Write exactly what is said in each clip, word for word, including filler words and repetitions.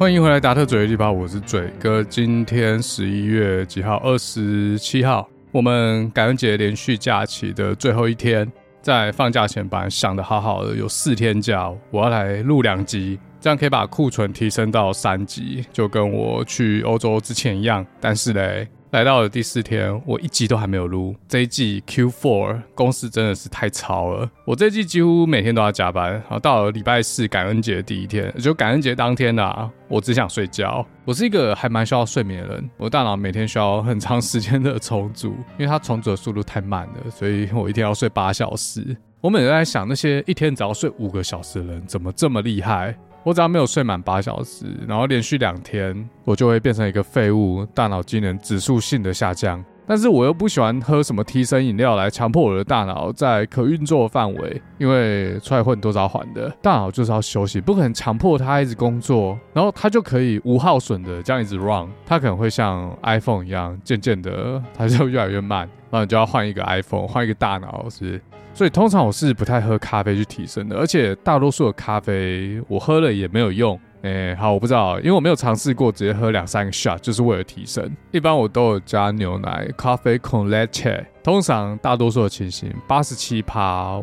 欢迎回来达特嘴的地方，我是嘴哥。今天十一月几号？二十七号。我们感恩节连续假期的最后一天，在放假前本来想的好好的，有四天假，我要来录两集，这样可以把库存提升到三集，就跟我去欧洲之前一样。但是嘞，来到了第四天，我一集都还没有录。这一季 Q 四 公司真的是太超了，我这一季几乎每天都要加班。然后到了礼拜四感恩节第一天，就感恩节当天啊，我只想睡觉。我是一个还蛮需要睡眠的人，我大脑每天需要很长时间的重组，因为它重组的速度太慢了，所以我一天要睡八小时。我每天在想，那些一天只要睡五个小时的人怎么这么厉害？我只要没有睡满八小时，然后连续两天，我就会变成一个废物，大脑机能指数性的下降。但是我又不喜欢喝什么提神饮料来强迫我的大脑在可运作的范围，因为出来混都是要还的，大脑就是要休息，不可能强迫它一直工作，然后它就可以无耗损的这样一直 run。 它可能会像 iPhone 一样，渐渐的它就越来越慢，然后你就要换一个 iPhone， 换一个大脑，是不是？所以通常我是不太喝咖啡去提升的，而且大多数的咖啡我喝了也没有用。诶、欸，好，我不知道，因为我没有尝试过直接喝两三个 shot 就是为了提升。一般我都有加牛奶 ，coffee con leche。通常大多数的情形 百分之八十七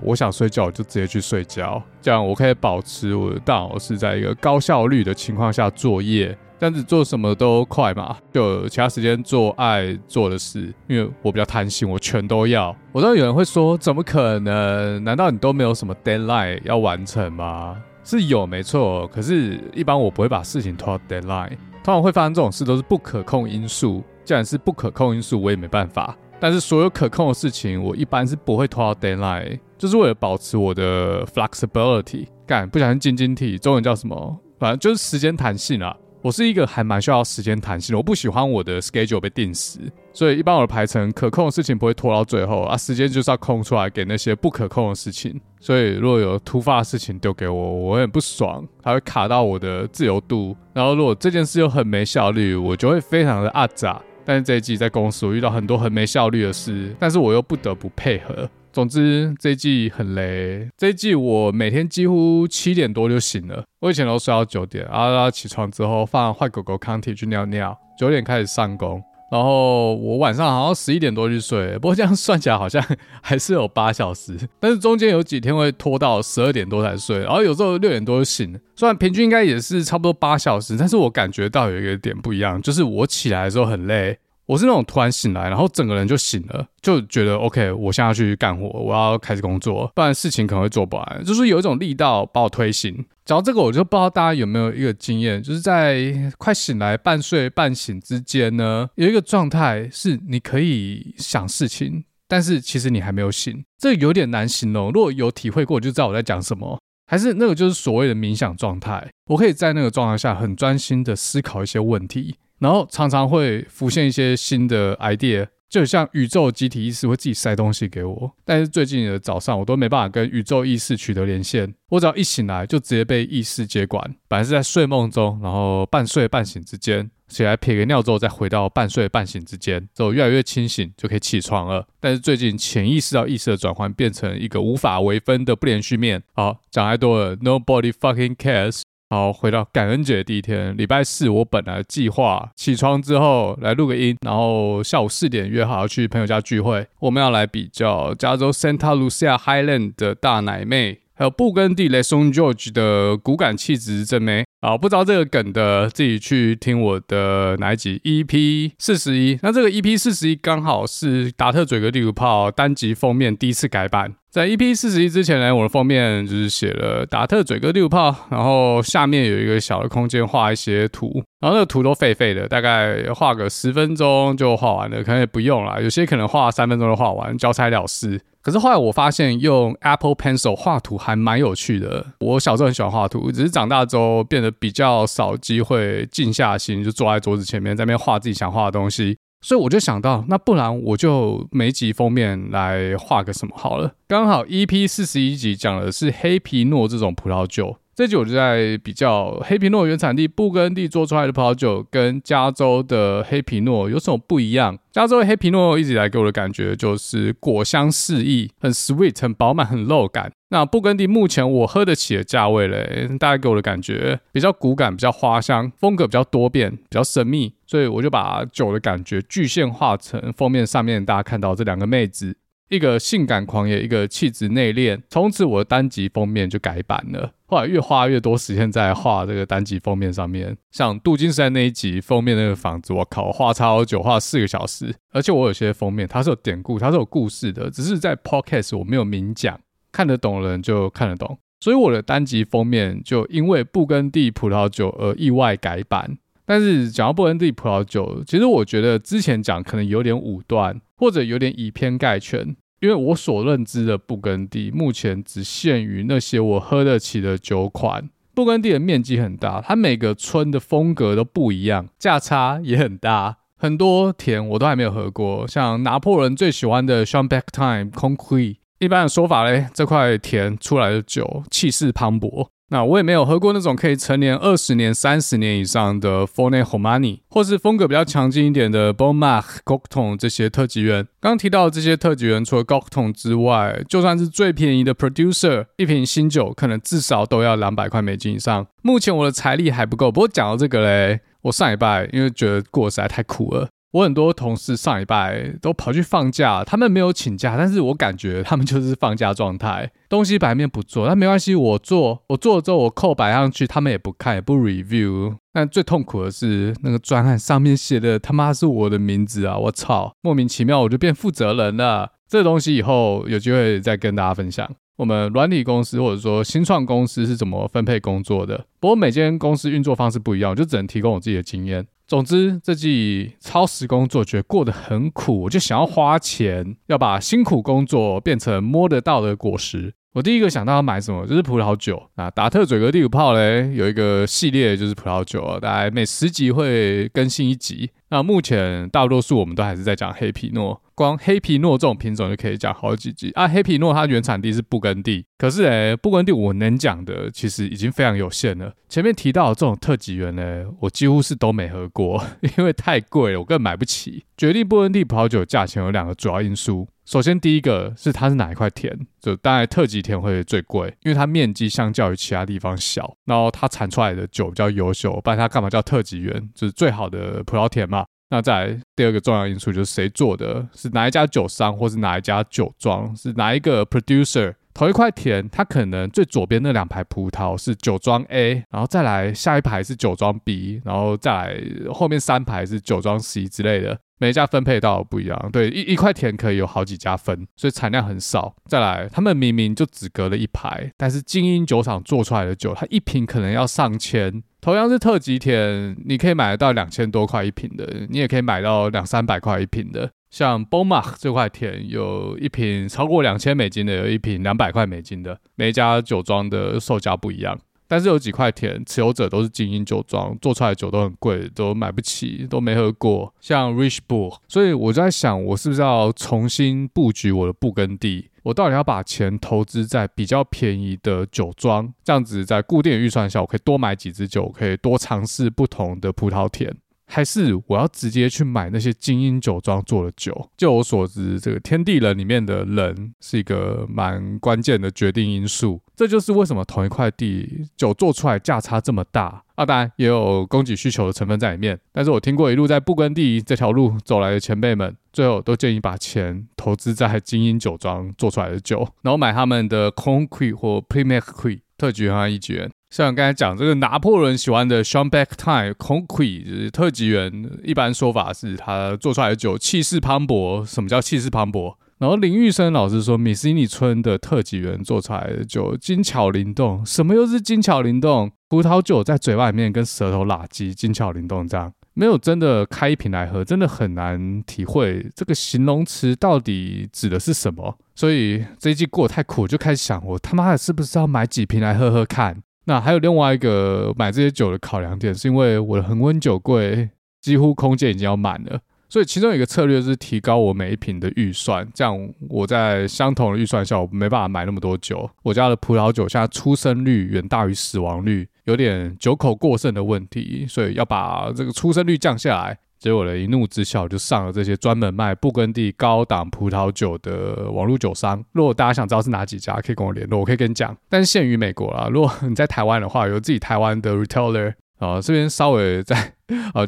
我想睡觉我就直接去睡觉，这样我可以保持我的大脑是在一个高效率的情况下作业。这样子做什么都快嘛，就有其他时间做爱做的事，因为我比较贪心，我全都要。我知道有人会说，怎么可能？难道你都没有什么 deadline 要完成吗？是有没错，可是一般我不会把事情拖到 deadline。通常会发生这种事都是不可控因素，既然是不可控因素，我也没办法。但是所有可控的事情，我一般是不会拖到 deadline， 就是为了保持我的 flexibility。干，不小心晶晶体，中文叫什么？反正就是时间弹性啊。我是一个还蛮需要时间弹性的，我不喜欢我的 schedule 被定死，所以一般我的排程可控的事情不会拖到最后啊，时间就是要空出来给那些不可控的事情。所以如果有突发的事情丢给我，我很不爽，它会卡到我的自由度。然后如果这件事又很没效率，我就会非常的阿杂。但是这一季在公司我遇到很多很没效率的事，但是我又不得不配合。总之这一季很累，这一季我每天几乎七点多就醒了，我以前都睡到九点啊，起床之后放坏狗狗康体去尿尿，九点开始上工，然后我晚上好像十一点多去睡，不过这样算起来好像还是有八小时，但是中间有几天会拖到十二点多才睡，然后有时候六点多就醒了，虽然平均应该也是差不多八小时，但是我感觉到有一个点不一样，就是我起来的时候很累。我是那种突然醒来，然后整个人就醒了，就觉得 OK， 我现在要去干活，我要开始工作，不然事情可能会做不完，就是有一种力道把我推醒。讲到这个，我就不知道大家有没有一个经验，就是在快醒来半睡半醒之间呢，有一个状态是你可以想事情，但是其实你还没有醒，这个有点难形容，如果有体会过就知道我在讲什么。还是那个就是所谓的冥想状态，我可以在那个状态下很专心的思考一些问题，然后常常会浮现一些新的 idea， 就像宇宙集体意识会自己塞东西给我，但是最近的早上我都没办法跟宇宙意识取得连线，我只要一醒来就直接被意识接管，本来是在睡梦中，然后半睡半醒之间起来撇个尿之后再回到半睡半醒之间，之后越来越清醒就可以起床了。但是最近潜意识到意识的转换变成一个无法微分的不连续面。好，讲太多了 ，Nobody fucking cares。好，回到感恩节第一天，礼拜四我本来计划起床之后来录个音，然后下午四点约好要去朋友家聚会，我们要来比较加州 Santa Lucia Highland 的大奶妹，还有布根地雷松 George 的骨感气质正妹。好，不知道这个梗的自己去听我的哪一集 E P 四十一。 那这个 E P 四十一 刚好是达特嘴哥地图炮单集封面第一次改版。在 E P 四十一 之前呢，我的封面就是写了达特嘴哥地图炮，然后下面有一个小的空间画一些图，然后那个图都废废的，大概画个十分钟就画完了，可能也不用啦，有些可能画三分钟就画完，交差了事。可是后来我发现用 Apple Pencil 画图还蛮有趣的，我小时候很喜欢画图，只是长大之后变得比较少机会静下心就坐在桌子前面在那边画自己想画的东西，所以我就想到，那不然我就每集封面来画个什么好了。刚好 E P 四十一集讲的是黑皮诺这种葡萄酒，这酒就在比较黑皮诺原产地布根地做出来的葡萄酒跟加州的黑皮诺有什么不一样。加州的黑皮诺一直以来给我的感觉就是果香四溢，很 sweet， 很饱满，很肉感。那布根地目前我喝得起的价位嘞，大概给我的感觉比较骨感，比较花香，风格比较多变，比较神秘，所以我就把酒的感觉具现化成封面上面大家看到这两个妹子，一个性感狂野，一个气质内敛。从此我的单集封面就改版了，后来越花越多时间在画这个单集封面上面，像镀金时代那一集封面那个房子，我靠，画超久，画四个小时。而且我有些封面它是有典故，它是有故事的，只是在 podcast 我没有明讲，看得懂的人就看得懂。所以我的单集封面就因为布根地葡萄酒而意外改版。但是讲到布根地葡萄酒，其实我觉得之前讲可能有点武断，或者有点以偏概全，因为我所认知的布根地目前只限于那些我喝得起的酒款。布根地的面积很大，它每个村的风格都不一样，价差也很大，很多田我都还没有喝过，像拿破仑最喜欢的 Shunback Time 空盔，一般的说法咧，这块田出来的酒气势磅礴。那我也没有喝过那种可以陈年二十年三十年以上的 Forney Homani， 或是风格比较强劲一点的 Bonmark、Gokton 这些特级园。刚提到的这些特级园除了 Gokton 之外，就算是最便宜的 Producer， 一瓶新酒可能至少都要两百块美金以上。目前我的财力还不够。不过讲到这个咧，我上礼拜因为觉得过得实在太苦了，我很多同事上礼拜都跑去放假，他们没有请假，但是我感觉他们就是放假状态，东西摆面不做，但没关系，我做我做了之后我扣摆上去，他们也不看也不 review。 但最痛苦的是那个专案上面写的他妈是我的名字啊，我操，莫名其妙我就变负责人了。这东西以后有机会再跟大家分享我们软体公司或者说新创公司是怎么分配工作的，不过每间公司运作方式不一样，我就只能提供我自己的经验。总之这季超时工作觉得过得很苦，我就想要花钱，要把辛苦工作变成摸得到的果实。我第一个想到要买什么就是葡萄酒。那达特嘴哥第五炮咧有一个系列就是葡萄酒、啊、大概每十集会更新一集。那目前大多数我们都还是在讲黑皮诺，光黑皮诺这种品种就可以讲好几集啊。黑皮诺它原产地是布根地，可是诶、欸、布根地我能讲的其实已经非常有限了。前面提到的这种特级园咧，我几乎是都没喝过，因为太贵了，我根本买不起。决定布根地葡萄酒价钱有两个主要因素，首先第一个是它是哪一块田，就当然特级田会最贵，因为它面积相较于其他地方小，然后它产出来的酒比较优秀，不然它干嘛叫特级园，就是最好的葡萄田嘛。那再来第二个重要因素就是谁做的，是哪一家酒商或是哪一家酒庄，是哪一个 producer。 同一块田它可能最左边那两排葡萄是酒庄 A， 然后再来下一排是酒庄 B， 然后再来后面三排是酒庄 C 之类的，每一家分配到不一样。对，一一块田可以有好几家分，所以产量很少。再来他们明明就只隔了一排，但是精英酒厂做出来的酒它一瓶可能要上千。同样是特级田，你可以买得到两千多块一瓶的，你也可以买到两三百块一瓶的。像 Bonmark 这块田有一瓶超过两千美金的，有一瓶两百块美金的，每一家酒庄的售价不一样。但是有几块田持有者都是精英酒庄，做出来的酒都很贵，都买不起，都没喝过，像 Richbourg。 所以我就在想，我是不是要重新布局我的布根地，我到底要把钱投资在比较便宜的酒庄，这样子在固定的预算下我可以多买几支酒，我可以多尝试不同的葡萄田，还是我要直接去买那些精英酒庄做的酒。就我所知，这个天地人里面的人是一个蛮关键的决定因素，这就是为什么同一块地酒做出来价差这么大啊。当然也有供给需求的成分在里面，但是我听过一路在布根地这条路走来的前辈们，最后都建议把钱投资在精英酒庄做出来的酒，然后买他们的 Concrete 或 Premac 特级园和一级园。像刚才讲这个拿破仑喜欢的 Shunback Time Concrete 就是特级园，一般说法是他做出来的酒气势磅礴。什么叫气势磅礴？然后林玉生老师说米斯尼村的特级园做出来的酒精巧灵动。什么又是精巧灵动？葡萄酒在嘴巴里面跟舌头拉鸡，精巧灵动，这样没有真的开一瓶来喝，真的很难体会这个形容词到底指的是什么。所以这一季过得太苦，就开始想我他妈的是不是要买几瓶来喝喝看。那还有另外一个买这些酒的考量点，是因为我的恒温酒柜几乎空间已经要满了，所以其中一个策略是提高我每一瓶的预算，这样我在相同的预算下我没办法买那么多酒。我家的葡萄酒现在出生率远大于死亡率，有点酒口过剩的问题，所以要把这个出生率降下来。结果我的一怒之下就上了这些专门卖布根地高档葡萄酒的网络酒商。如果大家想知道是哪几家，可以跟我联络，我可以跟你讲，但是限于美国啦。如果你在台湾的话，有自己台湾的 retailer， 啊，这边稍微再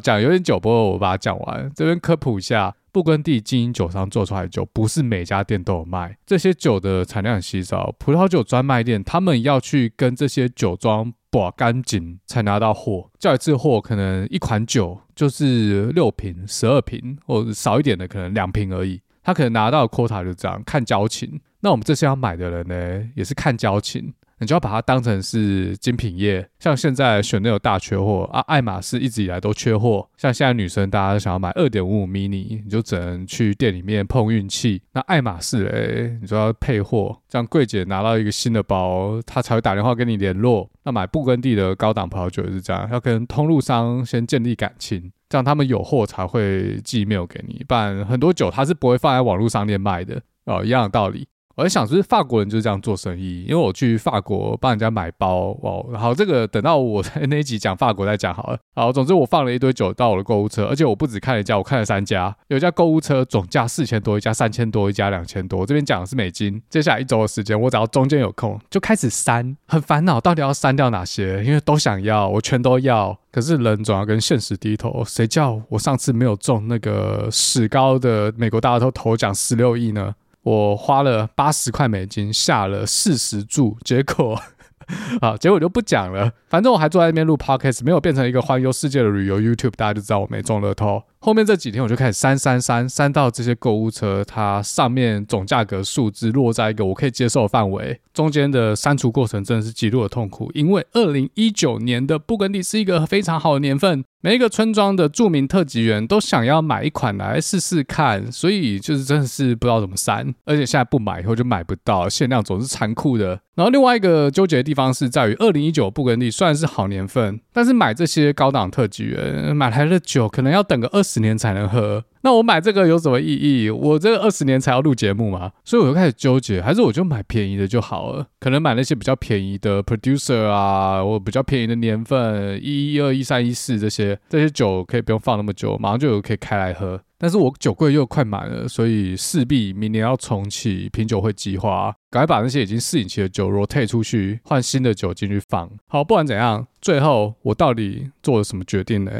讲有点久，不过我把它讲完。这边科普一下，布根地精英酒商做出来的酒不是每家店都有卖，这些酒的产量很稀少，葡萄酒专卖店他们要去跟这些酒庄把干净才拿到货，叫一次货可能一款酒就是六瓶十二瓶，或者少一点的可能两瓶而已，他可能拿到的 quota 就这样，看交情。那我们这些要买的人呢，也是看交情，你就要把它当成是精品业。像现在Chanel大缺货啊，爱马仕一直以来都缺货，像现在女生大家想要买 二点五五 mini， 你就只能去店里面碰运气。那爱马仕诶，你就要配货，这样柜姐拿到一个新的包，她才会打电话跟你联络。那买布根地的高档葡萄酒也是这样，要跟通路商先建立感情，这样他们有货才会寄 email 给你，不然很多酒它是不会放在网络商店卖的。哦，一样的道理。我在想是不是法国人就是这样做生意，因为我去法国帮人家买包。哇，好，这个等到我在那一集讲法国再讲好了。好，总之我放了一堆酒到我的购物车，而且我不只看了一家，我看了三家。有一家购物车总价四千多，一家三千多，一家两千多，这边讲的是美金。接下来一周的时间，我只要中间有空就开始删，很烦恼到底要删掉哪些，因为都想要，我全都要。可是人总要跟现实低头，谁叫我上次没有中那个史高的美国大乐透头奖十六亿呢？我花了八十块美金下了四十注，结果啊，结果就不讲了。反正我还坐在那边录 podcast， 没有变成一个环游世界的旅游 YouTube， 大家就知道我没中乐透。后面这几天我就开始删删删删到这些购物车它上面总价格数字落在一个我可以接受的范围，中间的删除过程真的是极度的痛苦。因为二零一九年的布根地是一个非常好的年份，每一个村庄的著名特级园都想要买一款来试试看，所以就是真的是不知道怎么删，而且现在不买以后就买不到，限量总是残酷的。然后另外一个纠结的地方是在于二零一九布根地虽然是好年份，但是买这些高档特级园买来的酒可能要等个二十年才能喝，那我买这个有什么意义？我这个二十年才要录节目嘛，所以我就开始纠结，还是我就买便宜的就好了，可能买那些比较便宜的 producer 啊，我比较便宜的年份一一二、一三、一四，这些这些酒可以不用放那么久，马上就有可以开来喝。但是我酒柜又快满了，所以势必明年要重启品酒会计划，赶快把那些已经适应期的酒 rotate 出去，换新的酒进去放。好，不管怎样，最后我到底做了什么决定呢？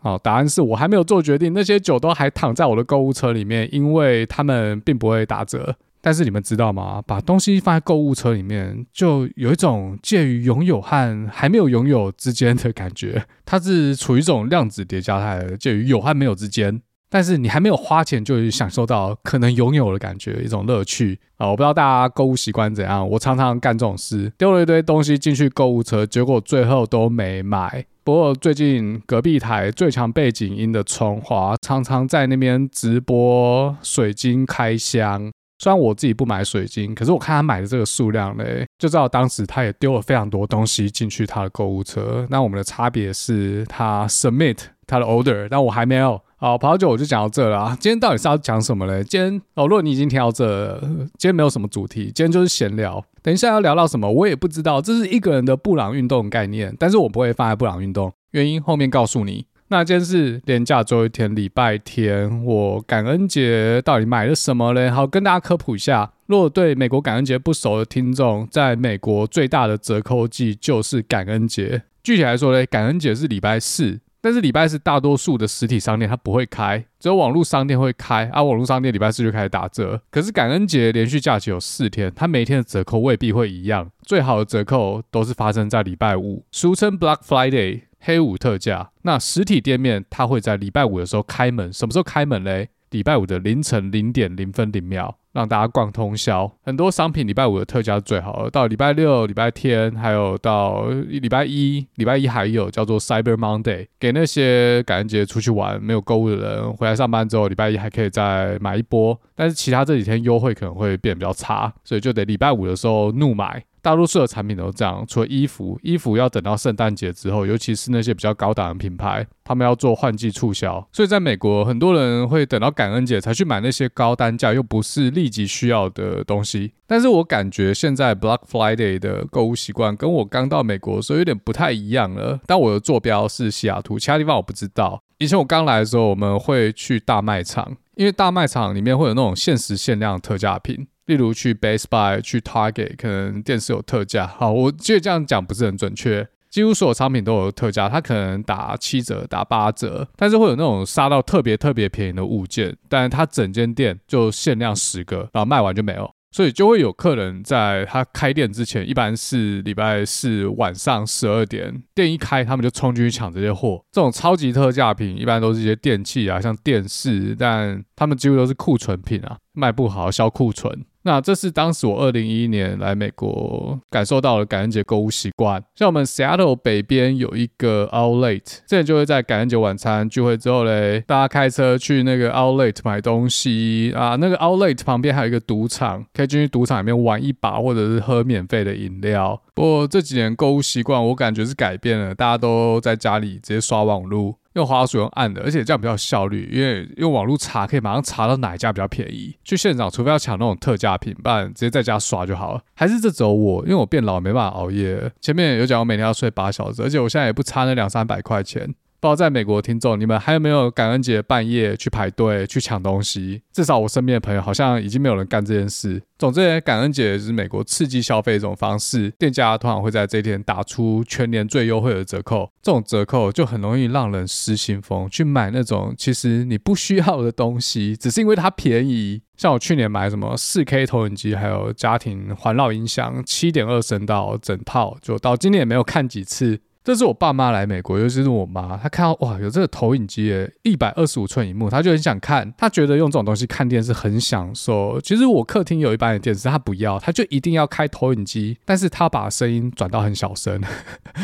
好，答案是我还没有做决定，那些酒都还躺在我的购物车里面，因为他们并不会打折。但是你们知道吗？把东西放在购物车里面，就有一种介于拥有和还没有拥有之间的感觉，它是处于一种量子叠加态的，介于有和没有之间。但是你还没有花钱就享受到可能拥有的感觉，一种乐趣啊！我不知道大家购物习惯怎样，我常常干这种事，丢了一堆东西进去购物车，结果最后都没买。不过最近隔壁台最强背景音的崇华常常在那边直播水晶开箱，虽然我自己不买水晶，可是我看他买的这个数量嘞，就知道当时他也丢了非常多东西进去他的购物车。那我们的差别是他 submit 他的 order， 但我还没有。好，葡萄酒我就讲到这了啊。今天到底是要讲什么嘞？今天哦，如果你已经听到这了，今天没有什么主题，今天就是闲聊。等一下要聊到什么我也不知道，这是一个人的布朗运动概念，但是我不会放在布朗运动，原因后面告诉你。那今天是连假最后一天，礼拜天，我感恩节到底买了什么嘞？好，跟大家科普一下。如果对美国感恩节不熟的听众，在美国最大的折扣季就是感恩节。具体来说嘞，感恩节是礼拜四。但是礼拜四大多数的实体商店它不会开，只有网络商店会开啊，网络商店礼拜四就开始打折。可是感恩节连续假期有四天，它每天的折扣未必会一样，最好的折扣都是发生在礼拜五，俗称 Black Friday 黑五特价。那实体店面它会在礼拜五的时候开门，什么时候开门嘞？礼拜五的凌晨零点零分零秒，让大家逛通宵。很多商品礼拜五的特价是最好的，到礼拜六、礼拜天，还有到礼拜一，礼拜一还有叫做 Cyber Monday， 给那些感恩节出去玩没有购物的人，回来上班之后，礼拜一还可以再买一波。但是其他这几天优惠可能会变比较差，所以就得礼拜五的时候怒买。大多数的产品都这样，除了衣服，衣服要等到圣诞节之后，尤其是那些比较高档的品牌，他们要做换季促销，所以在美国很多人会等到感恩节才去买那些高单价又不是立即需要的东西。但是我感觉现在 Black Friday 的购物习惯跟我刚到美国的时候有点不太一样了，但我的坐标是西雅图，其他地方我不知道。以前我刚来的时候我们会去大卖场，因为大卖场里面会有那种限时限量的特价品，例如去 Best Buy 去 Target 可能电视有特价，好，我记得这样讲不是很准确，几乎所有商品都有特价，它可能打七折打八折，但是会有那种杀到特别特别便宜的物件，但是它整间店就限量十个，然后卖完就没有，所以就会有客人在他开店之前，一般是礼拜四晚上十二点，店一开他们就冲进去抢这些货。这种超级特价品一般都是一些电器啊，像电视，但他们几乎都是库存品啊，卖不好销库存。那这是当时我二零一一年来美国感受到了感恩节购物习惯。像我们 Seattle 北边有一个 Outlet， 之前就会在感恩节晚餐聚会之后咧，大家开车去那个 Outlet 买东西啊。那个 Outlet 旁边还有一个赌场，可以进去赌场里面玩一把或者是喝免费的饮料。不过这几年购物习惯我感觉是改变了，大家都在家里直接刷网路，用滑鼠用按的，而且这样比较有效率，因为用网络查可以马上查到哪一家比较便宜。去现场除非要抢那种特价品，不然直接在家刷就好了。还是这只有我，因为我变老没办法熬夜了。前面有讲我每天要睡八小时，而且我现在也不差那两三百块钱。不知道在美国的听众，你们还有没有感恩节半夜去排队去抢东西？至少我身边的朋友好像已经没有人干这件事。总之，感恩节是美国刺激消费的一种方式，店家通常会在这一天打出全年最优惠的折扣，这种折扣就很容易让人失心疯，去买那种其实你不需要的东西，只是因为它便宜。像我去年买什么 四K 投影机还有家庭环绕音响 七点二声道整套，就到今年也没有看几次。这是我爸妈来美国，尤其是我妈，她看到哇有这个投影机耶，一百二十五寸萤幕，她就很想看，她觉得用这种东西看电视很享受。其实我客厅有一般的电视，她不要，她就一定要开投影机，但是她把声音转到很小声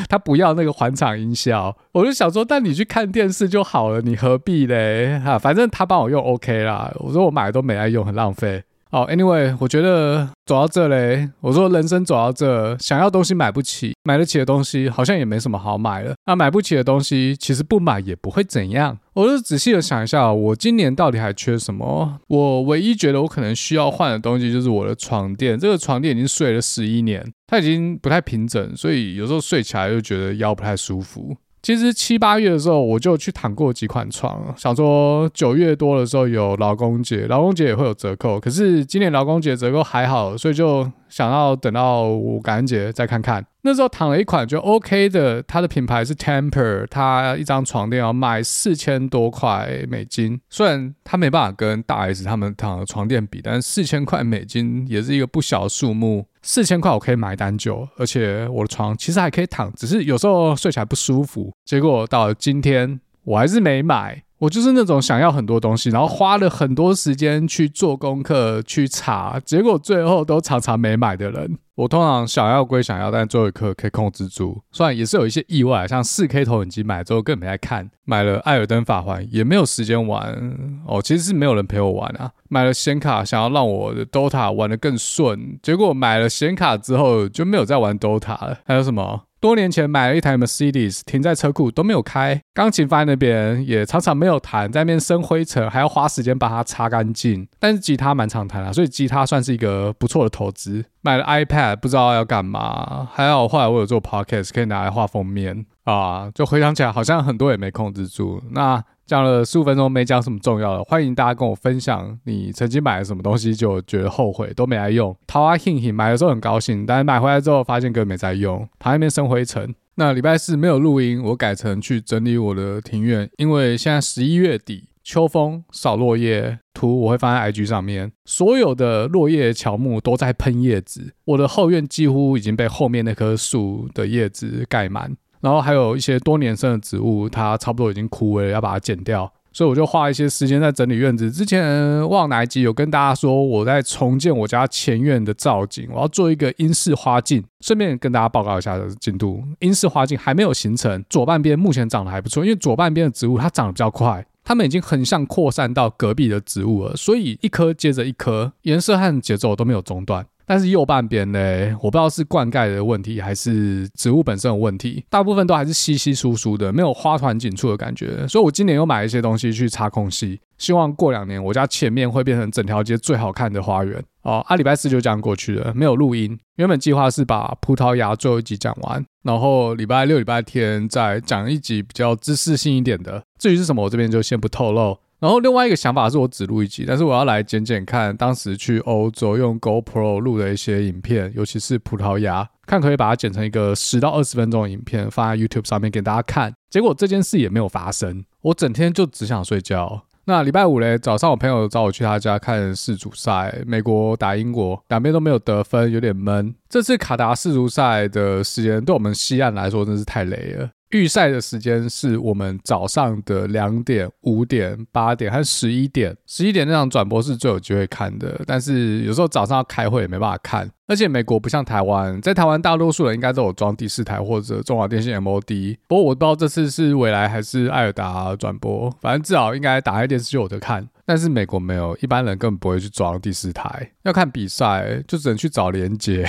她不要那个环场音效。我就想说，但你去看电视就好了，你何必嘞、啊、反正她帮我用 OK 啦，我说我买的都没爱用，很浪费。好 anyway 我觉得走到这嘞，我说人生走到这，想要东西买不起，买得起的东西好像也没什么好买了，那买不起的东西其实不买也不会怎样。我就仔细的想一下，我今年到底还缺什么。我唯一觉得我可能需要换的东西就是我的床垫，这个床垫已经睡了十一年，它已经不太平整，所以有时候睡起来就觉得腰不太舒服。其实七八月的时候我就去躺过几款床，想说九月多的时候有劳工节，劳工节也会有折扣，可是今年劳工节折扣还好，所以就想要等到感恩节再看看。那时候躺了一款就 OK 的，它的品牌是 Tamper， 它一张床垫要卖四千多块美金，虽然它没办法跟大 S 他们躺的床垫比，但是四千块美金也是一个不小的数目。四千块我可以买单酒，而且我的床其实还可以躺，只是有时候睡起来不舒服。结果到了今天我还是没买。我就是那种想要很多东西，然后花了很多时间去做功课去查，结果最后都常常没买的人。我通常想要归想要，但最后一刻可以控制住。虽然也是有一些意外，像 四K 投影机买之后根本没在看，买了艾尔登法环也没有时间玩哦，其实是没有人陪我玩啊。买了显卡想要让我的 D O T A 玩得更顺，结果买了显卡之后就没有再玩 D O T A 了。还有什么？多年前买了一台 Mercedes， 停在车库都没有开，钢琴放在那边也常常没有弹，在那边生灰尘，还要花时间把它擦干净。但是吉他蛮常弹啊，所以吉他算是一个不错的投资。买了 iPad 不知道要干嘛，还好后来我有做 podcast 可以拿来画封面啊，就回想起来好像很多也没控制住。那讲了十五分钟没讲什么重要的，欢迎大家跟我分享你曾经买了什么东西就觉得后悔都没来用。桃花庆庆买的时候很高兴，但是买回来之后发现根本没在用，躺那边生灰尘。那礼拜四没有录音，我改成去整理我的庭院，因为现在十一月底秋风扫落叶，图我会放在 I G 上面，所有的落叶乔木都在喷叶子，我的后院几乎已经被后面那棵树的叶子盖满，然后还有一些多年生的植物它差不多已经枯萎了，要把它剪掉，所以我就花一些时间在整理院子。之前忘哪一集有跟大家说我在重建我家前院的造景，我要做一个英式花镜，顺便跟大家报告一下的进度。英式花镜还没有形成，左半边目前长得还不错，因为左半边的植物它长得比较快，它们已经横向扩散到隔壁的植物了，所以一颗接着一颗，颜色和节奏都没有中断。但是右半边呢，我不知道是灌溉的问题还是植物本身有问题，大部分都还是稀稀疏疏的，没有花团锦簇的感觉。所以我今年又买一些东西去插空隙，希望过两年我家前面会变成整条街最好看的花园。哦，啊，礼拜四就这样过去了，没有录音。原本计划是把葡萄牙最后一集讲完，然后礼拜六礼拜天再讲一集比较知识性一点的，至于是什么我这边就先不透露。然后另外一个想法是我只录一集，但是我要来剪剪看当时去欧洲用 GoPro 录的一些影片，尤其是葡萄牙，看可以把它剪成一个十到二十分钟的影片放在 YouTube 上面给大家看。结果这件事也没有发生，我整天就只想睡觉。那礼拜五咧，早上我朋友找我去他家看世足赛，美国打英国，两边都没有得分，有点闷。这次卡达世足赛的时间对我们西岸来说真是太累了，预赛的时间是我们早上的两点、五点、八点和十一点，十一点那场转播是最有机会看的，但是有时候早上要开会也没办法看。而且美国不像台湾，在台湾大多数人应该都有装第四台或者中华电信 M O D， 不过我不知道这次是未来还是爱尔达转播，反正至少应该打开电视就有得看。但是美国没有，一般人根本不会去装第四台，要看比赛就只能去找连结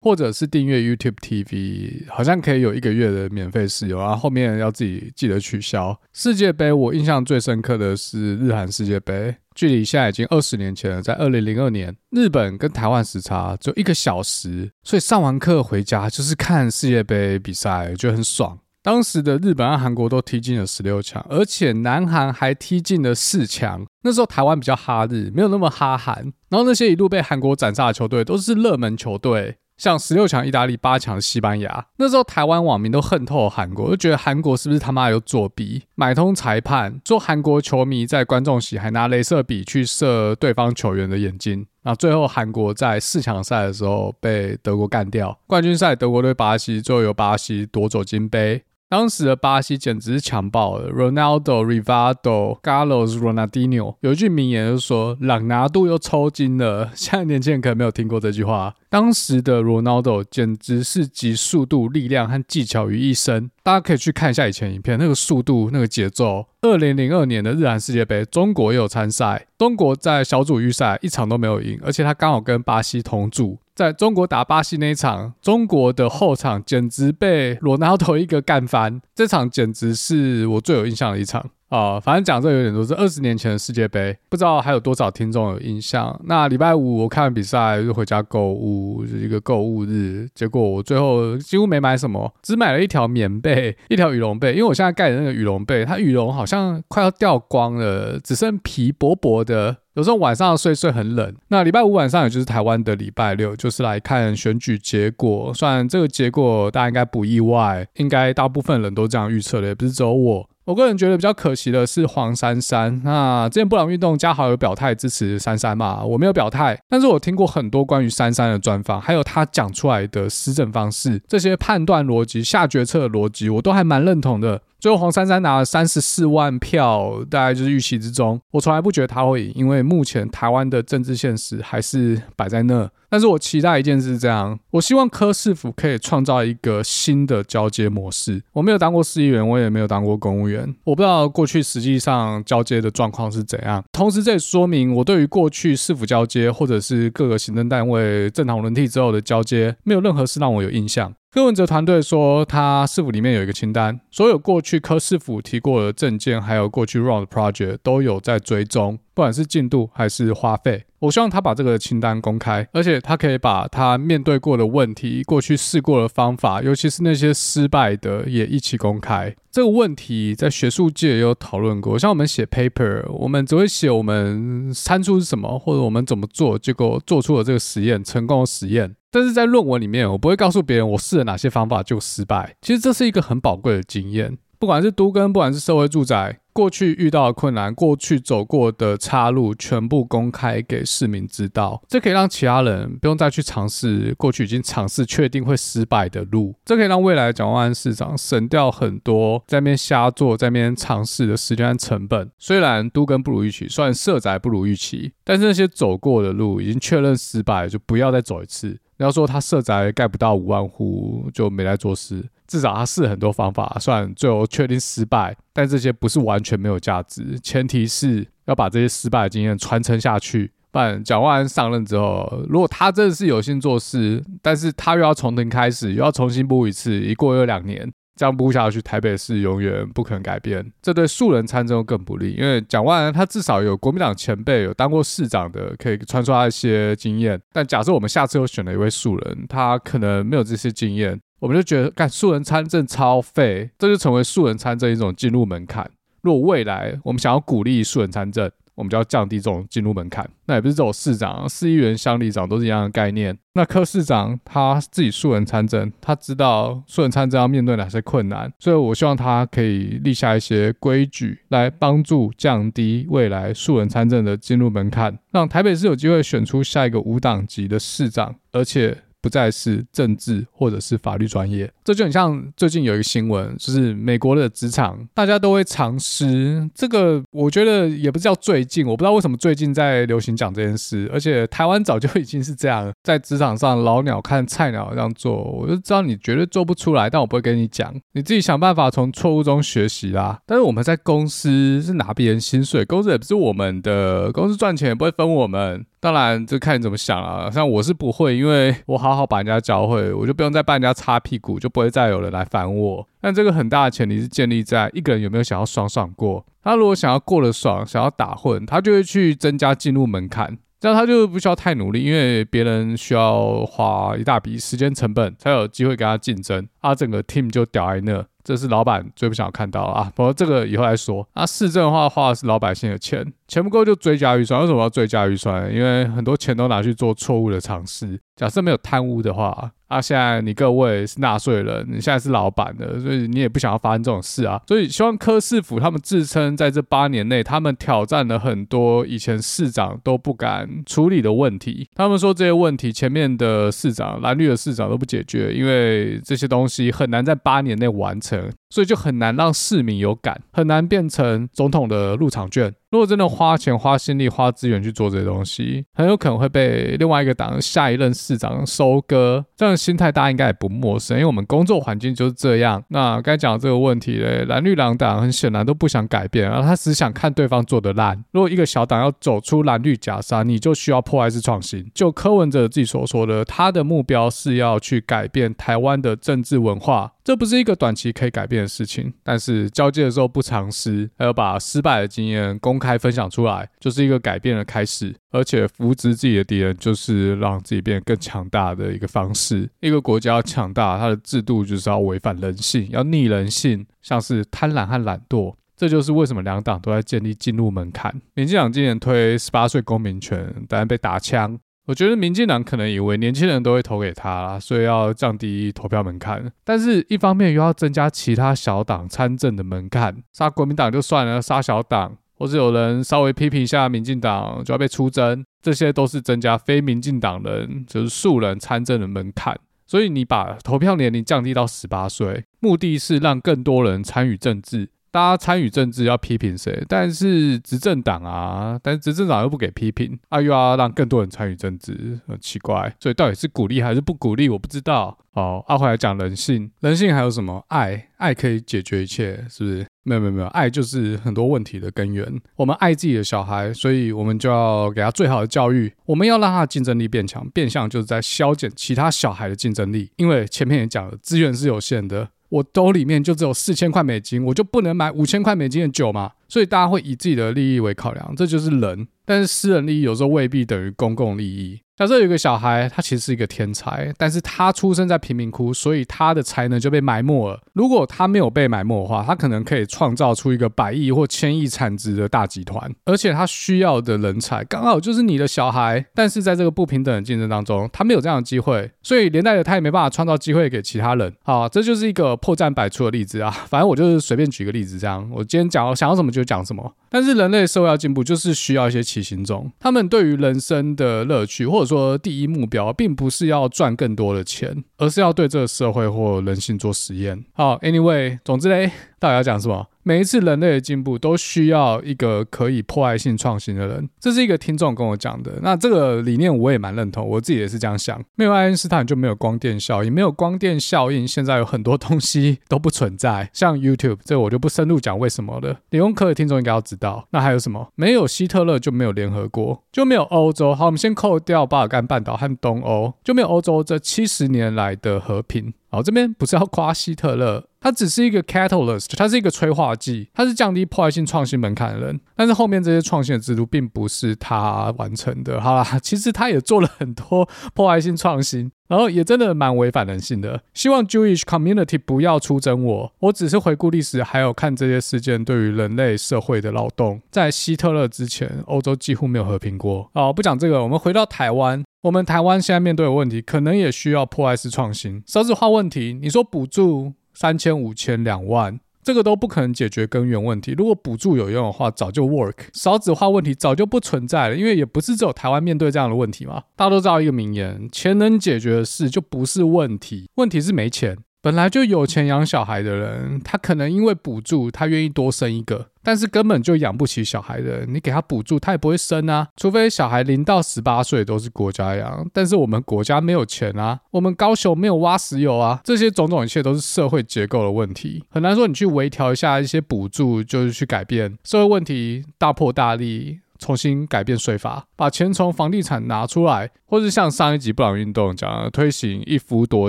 或者是订阅 YouTube T V， 好像可以有一个月的免费试用，然后后面要自己记得取消。世界杯我印象最深刻的是日韩世界杯，距离现在已经二十年前了，在二零零二年，日本跟台湾时差只有一个小时，所以上完课回家就是看世界杯比赛，觉得很爽。当时的日本和韩国都踢进了十六强，而且南韩还踢进了四强。那时候台湾比较哈日，没有那么哈韩，然后那些一路被韩国斩杀的球队都是热门球队，像十六强意大利，八强西班牙。那时候台湾网民都恨透韩国，就觉得韩国是不是他妈有作弊，买通裁判，说韩国球迷在观众席还拿雷射笔去射对方球员的眼睛。那最后韩国在四强赛的时候被德国干掉，冠军赛德国对巴西，最后由巴西夺走金杯。当时的巴西简直是强爆了 Ronaldo、Rivaldo、Gallos、Ronaldinho， 有一句名言就是说朗拿度又抽筋了，现在年轻人可能没有听过这句话。当时的 Ronaldo 简直是集速度、力量和技巧于一身，大家可以去看一下以前影片，那个速度、那个节奏。二零零二年的日韩世界杯，中国也有参赛，中国在小组预赛一场都没有赢，而且他刚好跟巴西同组。在中国打巴西那一场，中国的后场简直被罗纳尔多一个干翻，这场简直是我最有印象的一场啊、呃！反正讲这有点多，是二十年前的世界杯，不知道还有多少听众有印象。那礼拜五我看完比赛就回家购物，就是一个购物日，结果我最后几乎没买什么，只买了一条棉被，一条羽绒被，因为我现在盖的那个羽绒被，它羽绒好像快要掉光了，只剩皮薄薄的。有时候晚上睡睡很冷。那礼拜五晚上，也就是台湾的礼拜六，就是来看选举结果。虽然这个结果大家应该不意外，应该大部分人都这样预测的，也不是只有我。我个人觉得比较可惜的是黄珊珊，那之前布朗运动嘉豪有表态支持珊珊嘛，我没有表态，但是我听过很多关于珊珊的专访，还有他讲出来的施政方式，这些判断逻辑、下决策的逻辑，我都还蛮认同的。最后黄珊珊拿了三十四万票，大概就是预期之中，我从来不觉得他会赢，因为目前台湾的政治现实还是摆在那。但是我期待一件事是这样，我希望柯市府可以创造一个新的交接模式。我没有当过市议员，我也没有当过公务员，我不知道过去实际上交接的状况是怎样。同时这也说明我对于过去市府交接或者是各个行政单位政党轮替之后的交接，没有任何事让我有印象。柯文哲团队说他市府里面有一个清单，所有过去柯市府提过的政见还有过去 round project 都有在追踪，不管是进度还是花费。我希望他把这个清单公开，而且他可以把他面对过的问题、过去试过的方法，尤其是那些失败的也一起公开。这个问题在学术界也有讨论过，像我们写 paper， 我们只会写我们参数是什么，或者我们怎么做，结果做出了这个实验，成功的实验。但是在论文里面，我不会告诉别人我试了哪些方法就失败。其实这是一个很宝贵的经验，不管是都更，不管是社会住宅，过去遇到的困难，过去走过的岔路，全部公开给市民知道，这可以让其他人不用再去尝试过去已经尝试确定会失败的路，这可以让未来的蒋万安市长省掉很多在那边瞎做、在那边尝试的时间和成本。虽然都更不如预期，虽然社宅不如预期，但是那些走过的路已经确认失败，就不要再走一次。你要说他社宅盖不到五万户就没来做事，至少他试很多方法，虽然最后确定失败，但这些不是完全没有价值，前提是要把这些失败的经验传承下去。不然蒋万安上任之后，如果他真的是有心做事，但是他又要从零开始，又要重新布一次，一过又两年，这样布下去，台北市永远不可能改变。这对素人参政更不利，因为蒋万安他至少有国民党前辈有当过市长的，可以传授他一些经验。但假设我们下次又选了一位素人，他可能没有这些经验，我们就觉得干素人参政超废，这就成为素人参政一种进入门槛。如果未来我们想要鼓励素人参政，我们就要降低这种进入门槛。那也不是只有市长，市议员、乡里长都是一样的概念。那柯市长他自己素人参政，他知道素人参政要面对哪些困难，所以我希望他可以立下一些规矩来帮助降低未来素人参政的进入门槛，让台北市有机会选出下一个无党籍的市长，而且不再是政治或者是法律专业。这就很像最近有一个新闻，就是美国的职场大家都会尝试这个，我觉得也不是叫最近，我不知道为什么最近在流行讲这件事，而且台湾早就已经是这样，在职场上老鸟看菜鸟这样做，我就知道你绝对做不出来，但我不会跟你讲，你自己想办法从错误中学习啦。但是我们在公司是拿别人薪水，公司也不是我们的，公司赚钱也不会分我们，当然这看你怎么想啊。像我是不会，因为我好好把人家教会，我就不用再帮人家擦屁股，就不会再有人来烦我。但这个很大的前提是建立在一个人有没有想要爽爽过，他如果想要过得爽，想要打混，他就会去增加进入门槛，这样他就不需要太努力，因为别人需要花一大笔时间成本才有机会跟他竞争啊，整个 team 就屌在那，这是老板最不想要看到啊。不过这个以后来说啊，市政的话花的是老百姓的钱，钱不够就追加预算。为什么要追加预算？因为很多钱都拿去做错误的尝试。假设没有贪污的话啊，现在你各位是纳税人，你现在是老板的，所以你也不想要发生这种事啊。所以希望柯市府他们自称在这八年内，他们挑战了很多以前市长都不敢处理的问题。他们说这些问题前面的市长、蓝绿的市长都不解决，因为这些东西很难在八年内完成，所以就很难让市民有感，很难变成总统的入场券。如果真的花钱花心力花资源去做这些东西，很有可能会被另外一个党下一任市长收割，这样的心态大家应该也不陌生，因为我们工作环境就是这样。那刚才讲这个问题嘞，蓝绿两党很显然都不想改变，然后他只想看对方做得烂。如果一个小党要走出蓝绿夹杀，你就需要破坏式创新。就柯文哲自己所说的，他的目标是要去改变台湾的政治文化，这不是一个短期可以改变的事情，但是交接的时候不尝试，还有把失败的经验公开分享出来，就是一个改变的开始。而且扶植自己的敌人，就是让自己变得更强大的一个方式。一个国家要强大，它的制度就是要违反人性，要逆人性，像是贪婪和懒惰。这就是为什么两党都在建立进入门槛。民进党今年推十八岁公民权，但被打枪。我觉得民进党可能以为年轻人都会投给他啦，所以要降低投票门槛，但是一方面又要增加其他小党参政的门槛，杀国民党就算了，杀小党或是有人稍微批评一下民进党就要被出征，这些都是增加非民进党人，就是素人参政的门槛。所以你把投票年龄降低到十八岁，目的是让更多人参与政治。大家参与政治要批评谁？但是执政党啊，但是执政党又不给批评啊，又要让更多人参与政治，很奇怪。所以到底是鼓励还是不鼓励，我不知道。好，啊，回来讲人性，人性还有什么？爱，爱可以解决一切，是不是？没有没有没有，爱就是很多问题的根源。我们爱自己的小孩，所以我们就要给他最好的教育，我们要让他的竞争力变强，变相就是在削减其他小孩的竞争力，因为前面也讲了，资源是有限的。我兜里面就只有四千块美金，我就不能买五千块美金的酒嘛，所以大家会以自己的利益为考量，这就是人。但是私人利益有时候未必等于公共利益。假设有一个小孩，他其实是一个天才，但是他出生在贫民窟，所以他的才能就被埋没了。如果他没有被埋没的话，他可能可以创造出一个百亿或千亿产值的大集团，而且他需要的人才刚好就是你的小孩。但是在这个不平等的竞争当中，他没有这样的机会，所以连带着他也没办法创造机会给其他人。好，这就是一个破绽百出的例子啊。反正我就是随便举个例子，这样我今天讲想要什么就讲什么。但是人类社会要进步，就是需要一些奇行种，他们对于人生的乐趣或者说第一目标并不是要赚更多的钱，而是要对这个社会或人性做实验。好 anyway 总之嘞，到底要讲什么？每一次人类的进步都需要一个可以破坏性创新的人，这是一个听众跟我讲的。那这个理念我也蛮认同，我自己也是这样想。没有爱因斯坦就没有光电效应，没有光电效应现在有很多东西都不存在，像 YouTube 这我就不深入讲为什么了，理工科的听众应该要知道。那还有什么？没有希特勒就没有联合国，就没有欧洲。好，我们先扣掉巴尔干半岛和东欧，就没有欧洲这七十年来的和平。好，这边不是要夸希特勒，它只是一个 catalyst， 它是一个催化剂，它是降低破坏性创新门槛的人，但是后面这些创新的制度并不是它完成的。好啦，其实它也做了很多破坏性创新，然后也真的蛮违反人性的。希望 Jewish community 不要出征我，我只是回顾历史，还有看这些事件对于人类社会的劳动。在希特勒之前，欧洲几乎没有和平过。哦，不讲这个，我们回到台湾。我们台湾现在面对的问题，可能也需要破坏式创新。少子化问题，你说补助三千、五千、两万，这个都不可能解决根源问题。如果补助有用的话，早就 work。少子化问题早就不存在了，因为也不是只有台湾面对这样的问题嘛。大家都知道一个名言：钱能解决的事就不是问题，问题是没钱。本来就有钱养小孩的人，他可能因为补助，他愿意多生一个。但是根本就养不起小孩的人，你给他补助他也不会生啊，除非小孩零到十八岁都是国家养，但是我们国家没有钱啊，我们高雄没有挖石油啊，这些种种一切都是社会结构的问题，很难说你去微调一下一些补助就是去改变社会问题，大破大立重新改变税法，把钱从房地产拿出来，或是像上一集布朗运动讲的推行一夫多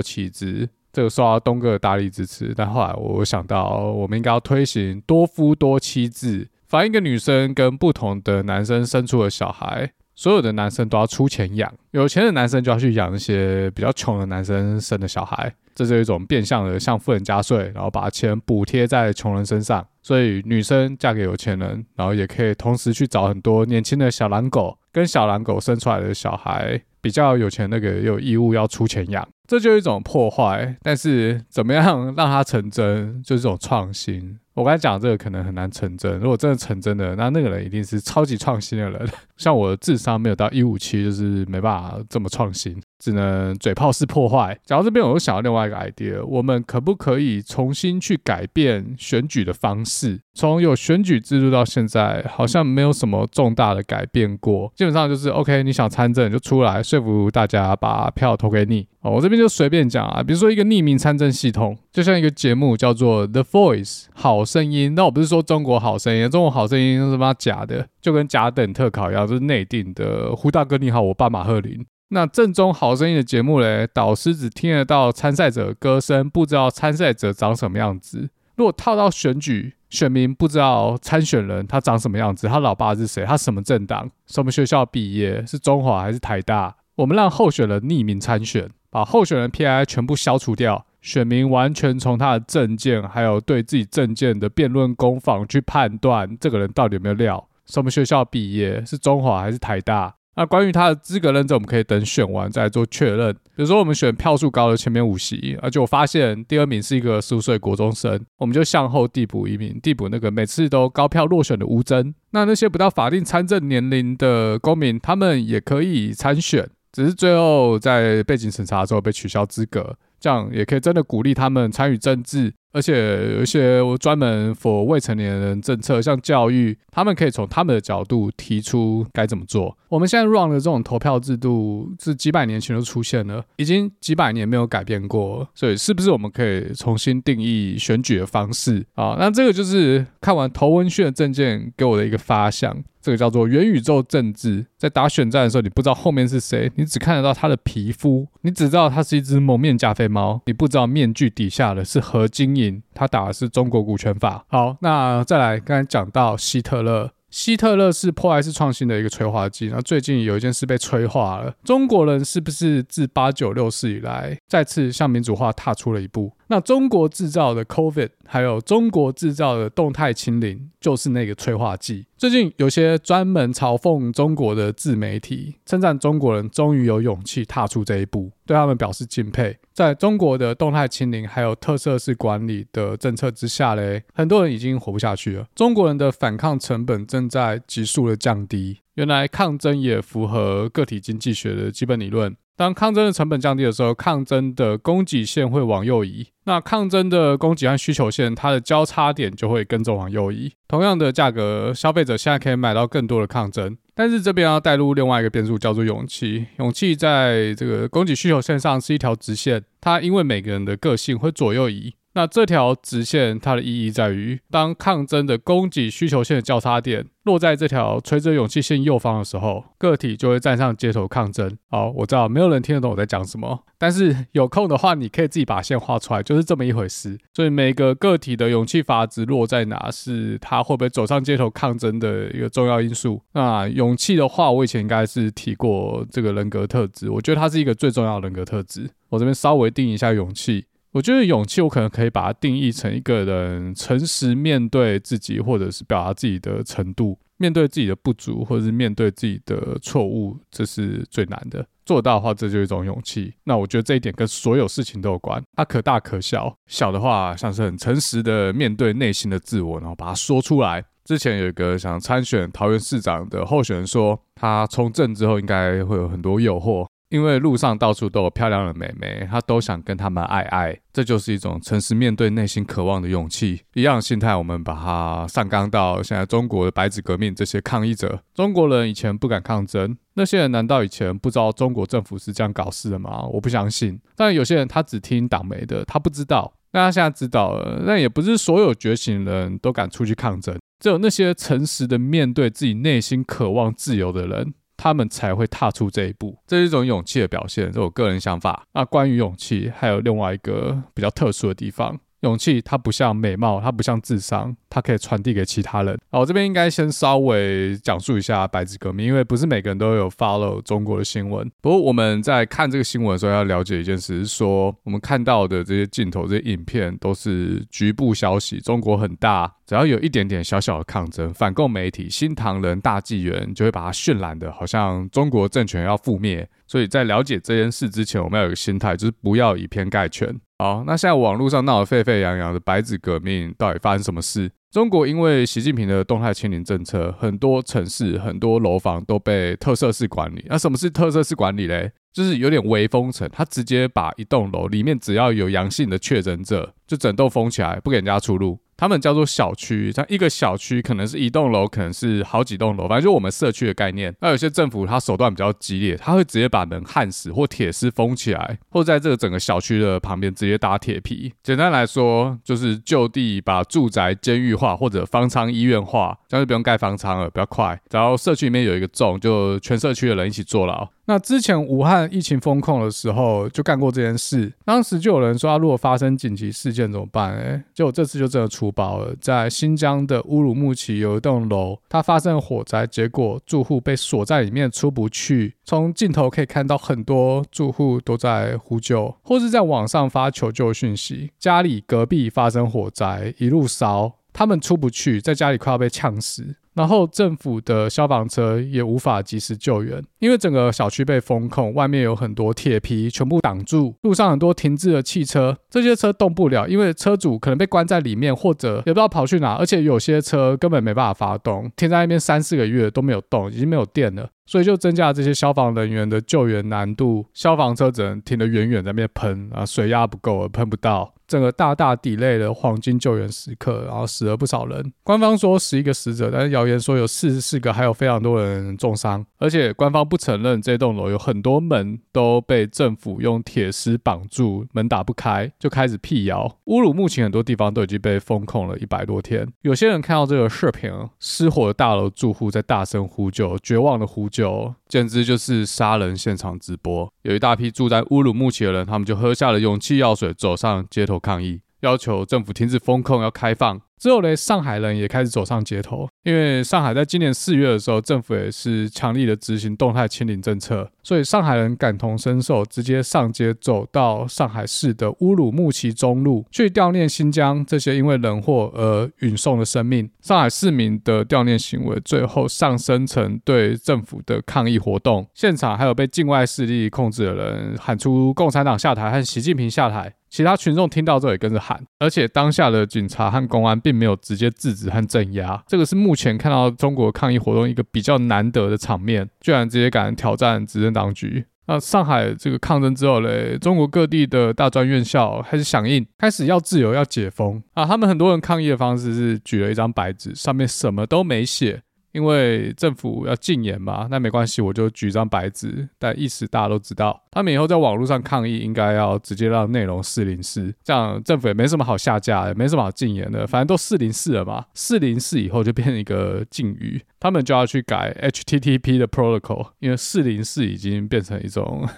妻制，这个受到东哥的大力支持，但后来我想到我们应该要推行多夫多妻制，反正一个女生跟不同的男生生出了小孩，所有的男生都要出钱养，有钱的男生就要去养那些比较穷的男生生的小孩，这是一种变相的向富人加税，然后把钱补贴在穷人身上，所以女生嫁给有钱人，然后也可以同时去找很多年轻的小狼狗，跟小狼狗生出来的小孩比较有钱那个也有义务要出钱养，这就是一种破坏，但是怎么样让它成真，就是这种创新。我刚才讲这个可能很难成真，如果真的成真的，那那个人一定是超级创新的人。像我的智商没有到一百五十七，就是没办法这么创新，只能嘴炮式破坏。讲到这边，我又想到另外一个 idea， 我们可不可以重新去改变选举的方式？从有选举制度到现在，好像没有什么重大的改变过，基本上就是 OK， 你想参政就出来说服大家把票投给你。哦，我这边就随便讲啊，比如说一个匿名参政系统，就像一个节目叫做 The Voice 好声音，那我不是说中国好声音，中国好声音是什么假的，就跟甲等特考一样，就是内定的。胡大哥你好，我爸马赫林。那正宗好声音的节目嘞，导师只听得到参赛者歌声，不知道参赛者长什么样子。如果套到选举，选民不知道参选人他长什么样子，他老爸是谁，他什么政党，什么学校毕业，是中华还是台大。我们让候选人匿名参选，把候选人 P I I 全部消除掉，选民完全从他的政见还有对自己政见的辩论攻防去判断这个人到底有没有料，什么学校毕业，是中华还是台大。那关于他的资格认证，我们可以等选完再来做确认。比如说我们选票数高的前面五席，而且我发现第二名是一个十五岁国中生，我们就向后递补一名，递补那个每次都高票落选的吴征。那那些不到法定参政年龄的公民，他们也可以参选，只是最后在背景审查的时候被取消资格，这样也可以真的鼓励他们参与政治。而且有一些专门 for 未成年人政策，像教育，他们可以从他们的角度提出该怎么做。我们现在 run 的这种投票制度是几百年前就出现了，已经几百年没有改变过，所以是不是我们可以重新定义选举的方式啊？那这个就是看完头文旭的政见给我的一个发想，这个叫做元宇宙政治。在打选战的时候，你不知道后面是谁，你只看得到他的皮肤，你只知道他是一只蒙面加菲猫，你不知道面具底下的是何金银，他打的是中国股权法。好，那再来，刚才讲到希特勒，希特勒是破坏式创新的一个催化剂，那最近有一件事被催化了，中国人是不是自八九六四以来再次向民主化踏出了一步？那中国制造的 COVID 还有中国制造的动态清零就是那个催化剂。最近有些专门嘲讽中国的自媒体称赞中国人终于有勇气踏出这一步，对他们表示敬佩。在中国的动态清零还有特色式管理的政策之下勒，很多人已经活不下去了，中国人的反抗成本正在急速的降低。原来抗争也符合个体经济学的基本理论。当抗争的成本降低的时候，抗争的供给线会往右移，那抗争的供给和需求线它的交叉点就会跟着往右移，同样的价格消费者现在可以买到更多的抗争。但是这边要带入另外一个变数，叫做勇气。勇气在这个供给需求线上是一条直线，它因为每个人的个性会左右移，那这条直线它的意义在于，当抗争的供给需求线的交叉点落在这条垂着勇气线右方的时候，个体就会站上街头抗争。好，我知道没有人听得懂我在讲什么，但是有空的话你可以自己把线画出来，就是这么一回事。所以每个个体的勇气阀值落在哪，是他会不会走上街头抗争的一个重要因素。那勇气的话，我以前应该是提过这个人格特质，我觉得它是一个最重要的人格特质。我这边稍微定一下勇气，我觉得勇气我可能可以把它定义成一个人诚实面对自己，或者是表达自己的程度，面对自己的不足，或者是面对自己的错误，这是最难的。做到的话，这就是一种勇气。那我觉得这一点跟所有事情都有关，它可大可小。小的话像是很诚实的面对内心的自我，然后把它说出来。之前有一个想参选桃园市长的候选人说，他从政之后应该会有很多诱惑，因为路上到处都有漂亮的妹妹，她都想跟她们爱爱，这就是一种诚实面对内心渴望的勇气。一样的心态，我们把它上纲到现在中国的白纸革命这些抗议者。中国人以前不敢抗争，那些人难道以前不知道中国政府是这样搞事的吗？我不相信。但有些人他只听党媒的，他不知道。那他现在知道了，但也不是所有觉醒人都敢出去抗争。只有那些诚实的面对自己内心渴望自由的人，他们才会踏出这一步，这是一种勇气的表现，这是我个人想法。那关于勇气还有另外一个比较特殊的地方，勇气它不像美貌，它不像智商，它可以传递给其他人。好，我这边应该先稍微讲述一下白纸革命，因为不是每个人都有 follow 中国的新闻。不过我们在看这个新闻的时候要了解一件事，是说我们看到的这些镜头，这些影片都是局部消息。中国很大，只要有一点点小小的抗争，反共媒体、新唐人、大纪元就会把它渲染的好像中国政权要覆灭。所以在了解这件事之前，我们要有一个心态，就是不要以偏概全。好，那现在网络上闹得沸沸扬扬的白纸革命到底发生什么事？中国因为习近平的动态清零政策，很多城市、很多楼房都被特赦式管理。那、啊、什么是特赦式管理嘞？就是有点微封城，他直接把一栋楼里面只要有阳性的确诊者，就整栋封起来，不给人家出入。他们叫做小区，像一个小区可能是一栋楼，可能是好几栋楼，反正就我们社区的概念。那有些政府他手段比较激烈，他会直接把门焊死或铁丝封起来，或在这个整个小区的旁边直接搭铁皮。简单来说，就是就地把住宅监狱化或者方舱医院化，这样就不用盖方舱了，比较快。然后社区里面有一个重，就全社区的人一起坐牢。那之前武汉疫情封控的时候就干过这件事，当时就有人说、啊、如果发生紧急事件怎么办、欸、结果这次就真的出包了。在新疆的乌鲁木齐有一栋楼，它发生火灾，结果住户被锁在里面出不去，从镜头可以看到很多住户都在呼救或是在网上发求救讯息。家里隔壁发生火灾，一路烧，他们出不去，在家里快要被呛死，然后政府的消防车也无法及时救援，因为整个小区被封控，外面有很多铁皮全部挡住，路上很多停滞的汽车，这些车动不了，因为车主可能被关在里面，或者也不知道跑去哪，而且有些车根本没办法发动，停在那边三四个月都没有动，已经没有电了，所以就增加了这些消防人员的救援难度。消防车只能停得远远在那边喷啊，水压不够了，喷不到，整个大大 delay 了黄金救援时刻，然后死了不少人。官方说十一个死者，但是谣言说有四十四个，还有非常多人重伤，而且官方不承认这栋楼有很多门都被政府用铁丝绑住，门打不开，就开始辟谣。乌鲁木齐很多地方都已经被封控了一百多天，有些人看到这个视频，失火的大楼住户在大声呼救，绝望的呼救，简直就是杀人现场直播。有一大批住在乌鲁木齐的人，他们就喝下了勇气药水，走上街头抗议，要求政府停止封控，要开放。之后呢，上海人也开始走上街头，因为上海在今年四月的时候，政府也是强力的执行动态清零政策，所以上海人感同身受，直接上街走到上海市的乌鲁木齐中路，去悼念新疆这些因为人祸而殒送的生命。上海市民的悼念行为最后上升成对政府的抗议活动，现场还有被境外势力控制的人喊出共产党下台和习近平下台。其他群众听到之后也跟着喊，而且当下的警察和公安并没有直接制止和镇压，这个是目前看到中国抗议活动一个比较难得的场面，居然直接敢挑战执政当局。那上海这个抗争之后嘞，中国各地的大专院校开始响应，开始要自由要解封啊。他们很多人抗议的方式是举了一张白纸，上面什么都没写，因为政府要禁言嘛，那没关系，我就举一张白纸，但意思大家都知道，他们以后在网络上抗议应该要直接让内容四零四，这样政府也没什么好下架，也没什么好禁言的，反正都四零四了嘛，四零四以后就变成一个禁语，他们就要去改 H T T P 的 protocol， 因为四零四已经变成一种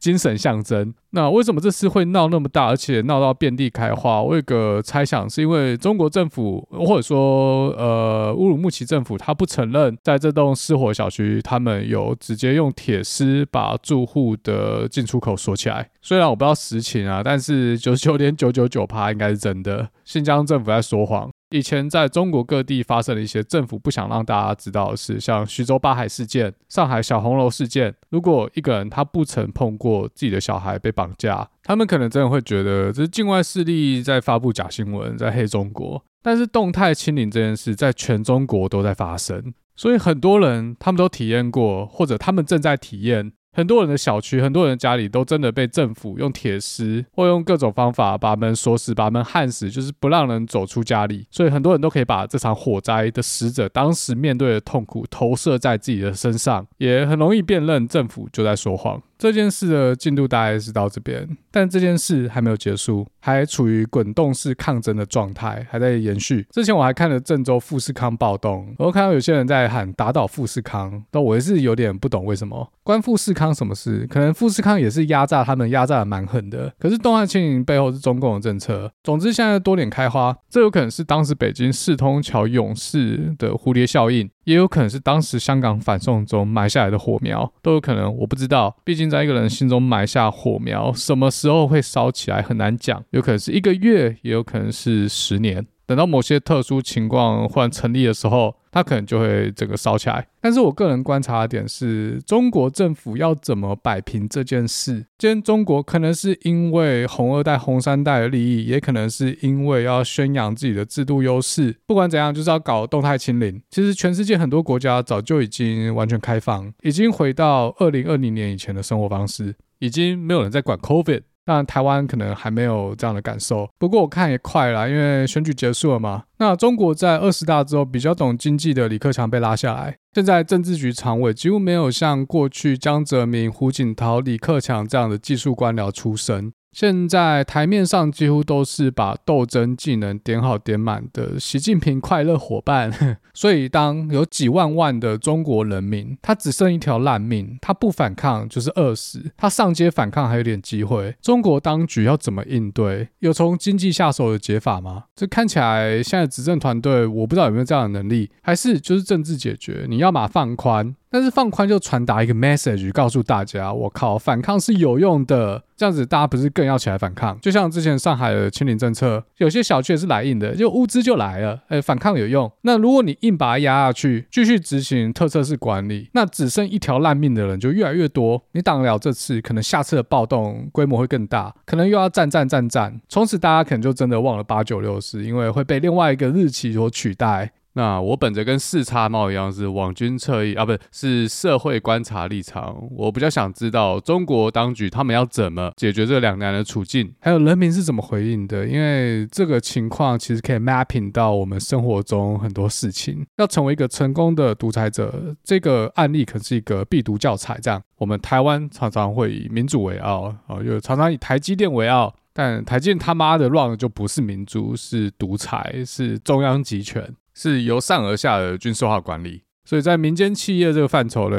精神象征。那为什么这次会闹那么大，而且闹到遍地开花？我有个猜想，是因为中国政府或者说呃乌鲁木齐政府，他不承认在这栋失火小区他们有直接用铁丝把住户的进出口锁起来。虽然我不知道实情啊，但是 九十九点九九九趴 应该是真的。新疆政府在说谎。以前在中国各地发生了一些政府不想让大家知道的事，像徐州八孩事件、上海小红楼事件，如果一个人他不曾碰过自己的小孩被绑架，他们可能真的会觉得这是境外势力在发布假新闻，在黑中国。但是动态清零这件事在全中国都在发生，所以很多人他们都体验过，或者他们正在体验，很多人的小区，很多人的家里都真的被政府用铁丝或用各种方法把门锁死，把门焊死，就是不让人走出家里。所以很多人都可以把这场火灾的死者当时面对的痛苦投射在自己的身上，也很容易辨认政府就在说谎。这件事的进度大概是到这边，但这件事还没有结束，还处于滚动式抗争的状态，还在延续。之前我还看了郑州富士康暴动，我看到有些人在喊打倒富士康，但我也是有点不懂为什么关富士康什么事，可能富士康也是压榨他们，压榨的蛮狠的。可是动态清零背后是中共的政策。总之现在多点开花，这有可能是当时北京四通桥勇士的蝴蝶效应，也有可能是当时香港反送中埋下来的火苗，都有可能，我不知道。毕竟在一个人心中埋下火苗，什么时候会烧起来很难讲，有可能是一个月，也有可能是十年。等到某些特殊情况忽然成立的时候，它可能就会整个烧起来。但是我个人观察的点是，中国政府要怎么摆平这件事。今天中国可能是因为红二代、红三代的利益，也可能是因为要宣扬自己的制度优势，不管怎样就是要搞动态清零。其实全世界很多国家早就已经完全开放，已经回到二零二零年以前的生活方式，已经没有人在管 COVID。 当然台湾可能还没有这样的感受，不过我看也快了，因为选举结束了嘛。那中国在二十大之后，比较懂经济的李克强被拉下来，现在政治局常委几乎没有像过去江泽民、胡锦涛、李克强这样的技术官僚出身，现在台面上几乎都是把斗争技能点好点满的习近平快乐伙伴所以当有几万万的中国人民他只剩一条烂命，他不反抗就是饿死，他上街反抗还有点机会。中国当局要怎么应对？有从经济下手的解法吗？这看起来现在执政团队我不知道有没有这样的能力，还是就是政治解决，你要嘛放宽，但是放宽就传达一个 message 告诉大家，我靠，反抗是有用的，这样子大家不是更要起来反抗。就像之前上海的清零政策，有些小区也是来硬的，就物资就来了，哎，反抗有用。那如果你硬把它压下去，继续执行特色式管理，那只剩一条烂命的人就越来越多，你挡得了这次，可能下次的暴动规模会更大，可能又要战战战战，从此大家可能就真的忘了八九六四，因为会被另外一个日期所取代。那我本着跟四叉猫一样是网军侧翼啊，不是，是社会观察立场，我比较想知道中国当局他们要怎么解决这两难的处境，还有人民是怎么回应的，因为这个情况其实可以 mapping 到我们生活中很多事情。要成为一个成功的独裁者，这个案例可能是一个必读教材。这样我们台湾常常会以民主为傲，又常常以台积电为傲，但台积电他妈的乱的就不是民主，是独裁，是中央集权，是由上而下的军事化管理。所以在民间企业这个范畴呢，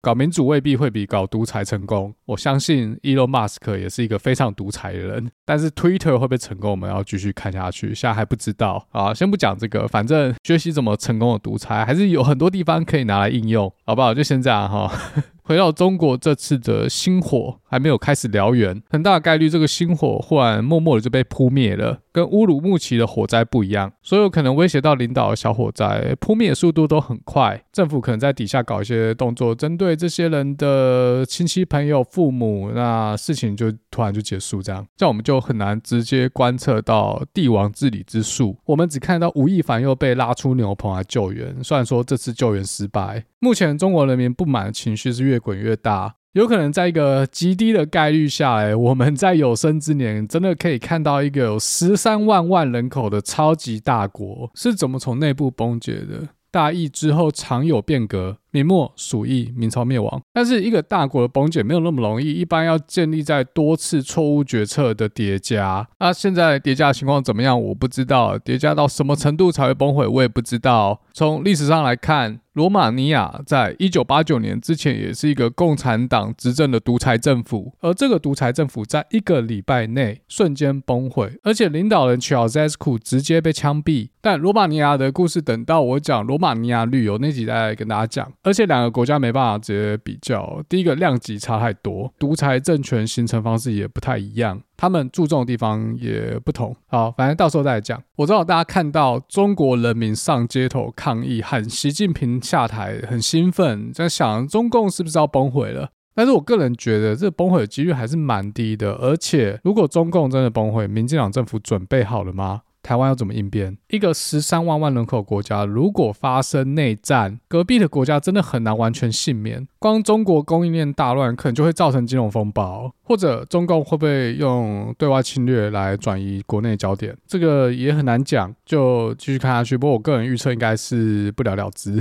搞民主未必会比搞独裁成功。我相信 Elon Musk 也是一个非常独裁的人，但是 Twitter 会不会成功，我们要继续看下去，现在还不知道啊。先不讲这个，反正学习怎么成功的独裁还是有很多地方可以拿来应用，好不好？就先这样哈。回到中国这次的星火还没有开始燎原，很大的概率这个星火忽然默默的就被扑灭了。跟乌鲁木齐的火灾不一样，所有可能威胁到领导的小火灾扑灭速度都很快，政府可能在底下搞一些动作，针对这些人的亲戚朋友父母，那事情就突然就结束，这样这样我们就很难直接观测到帝王治理之术，我们只看到吴亦凡又被拉出牛棚来救援，虽然说这次救援失败。目前中国人民不满的情绪是越滚越大，有可能在一个极低的概率下、欸、我们在有生之年真的可以看到一个有十三万万人口的超级大国是怎么从内部崩解的。大疫之后常有变革，明末鼠疫，明朝灭亡，但是一个大国的崩解没有那么容易，一般要建立在多次错误决策的叠加。那、啊、现在叠加的情况怎么样我不知道，叠加到什么程度才会崩毁我也不知道。从历史上来看，罗马尼亚在一九八九年之前也是一个共产党执政的独裁政府，而这个独裁政府在一个礼拜内瞬间崩毁，而且领导人 Ceaușescu 直接被枪毙。但罗马尼亚的故事等到我讲罗马尼亚旅游那集再来跟大家讲，而且两个国家没办法直接比较，第一个量级差太多，独裁政权形成方式也不太一样，他们注重的地方也不同。好，反正到时候再来讲。我知道大家看到中国人民上街头抗议喊习近平下台很兴奋，在想中共是不是要崩毁了，但是我个人觉得这崩毁的几率还是蛮低的。而且如果中共真的崩毁，民进党政府准备好了吗？台湾要怎么应变？一个十三万万人口国家如果发生内战，隔壁的国家真的很难完全幸免。光中国供应链大乱可能就会造成金融风暴，或者中共会不会用对外侵略来转移国内焦点，这个也很难讲，就继续看下去。不过我个人预测应该是不了了之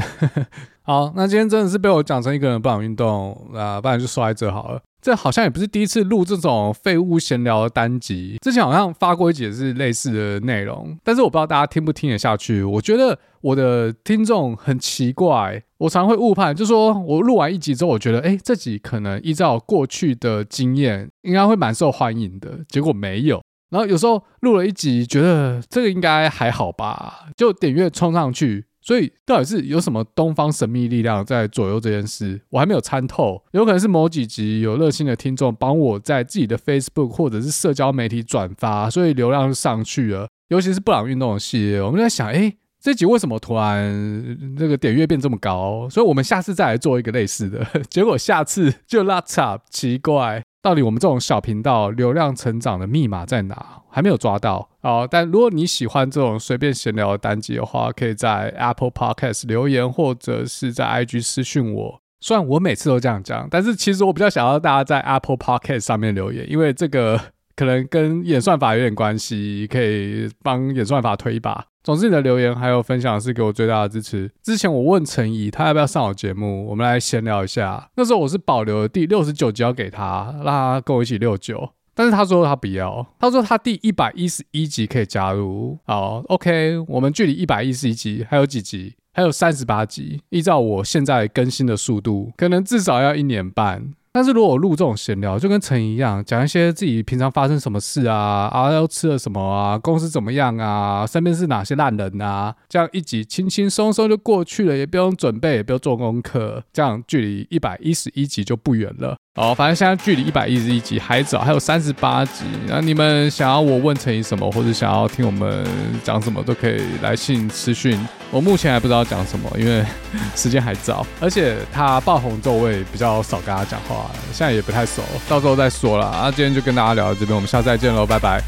好，那今天真的是被我讲成一个人不想运动、呃、不然就说在这好了。这好像也不是第一次录这种废物闲聊的单集，之前好像发过一集也是类似的内容，但是我不知道大家听不听得下去。我觉得我的听众很奇怪，我常会误判，就说我录完一集之后我觉得诶这集可能依照过去的经验应该会蛮受欢迎的，结果没有。然后有时候录了一集觉得这个应该还好吧，就点阅冲上去，所以到底是有什么东方神秘力量在左右这件事，我还没有参透。有可能是某几集有热心的听众帮我在自己的 Facebook 或者是社交媒体转发，所以流量就上去了。尤其是布朗运动的系列，我们在想诶这集为什么突然这个点阅变这么高，所以我们下次再来做一个类似的，结果下次就拉差，奇怪，到底我们这种小频道流量成长的密码在哪，还没有抓到。好，但如果你喜欢这种随便闲聊的单集的话，可以在 Apple Podcast 留言，或者是在 I G 私讯我。虽然我每次都这样讲，但是其实我比较想要大家在 Apple Podcast 上面留言，因为这个可能跟演算法有点关系，可以帮演算法推一把。总之你的留言还有分享是给我最大的支持。之前我问陈怡他要不要上我节目，我们来闲聊一下，那时候我是保留了第六十九集要给他，让他跟我一起六九，但是他说他不要，他说他第一百一十一集可以加入。好 OK， 我们距离一百一十一集还有几集，还有三十八集，依照我现在更新的速度可能至少要一年半。但是如果我录这种闲聊，就跟陈一样，讲一些自己平常发生什么事啊，啊又吃了什么啊，公司怎么样啊，身边是哪些烂人啊，这样一集轻轻松松就过去了，也不用准备，也不用做功课，这样距离一百一十一集就不远了。好，反正现在距离一百一十一集还早，还有三十八集。那你们想要我问陈怡什么，或者想要听我们讲什么，都可以来信私讯。我目前还不知道讲什么，因为时间还早，而且他爆红之后我也比较少跟他讲话，现在也不太熟，到时候再说啦。那今天就跟大家聊到这边，我们下次再见喽，拜拜。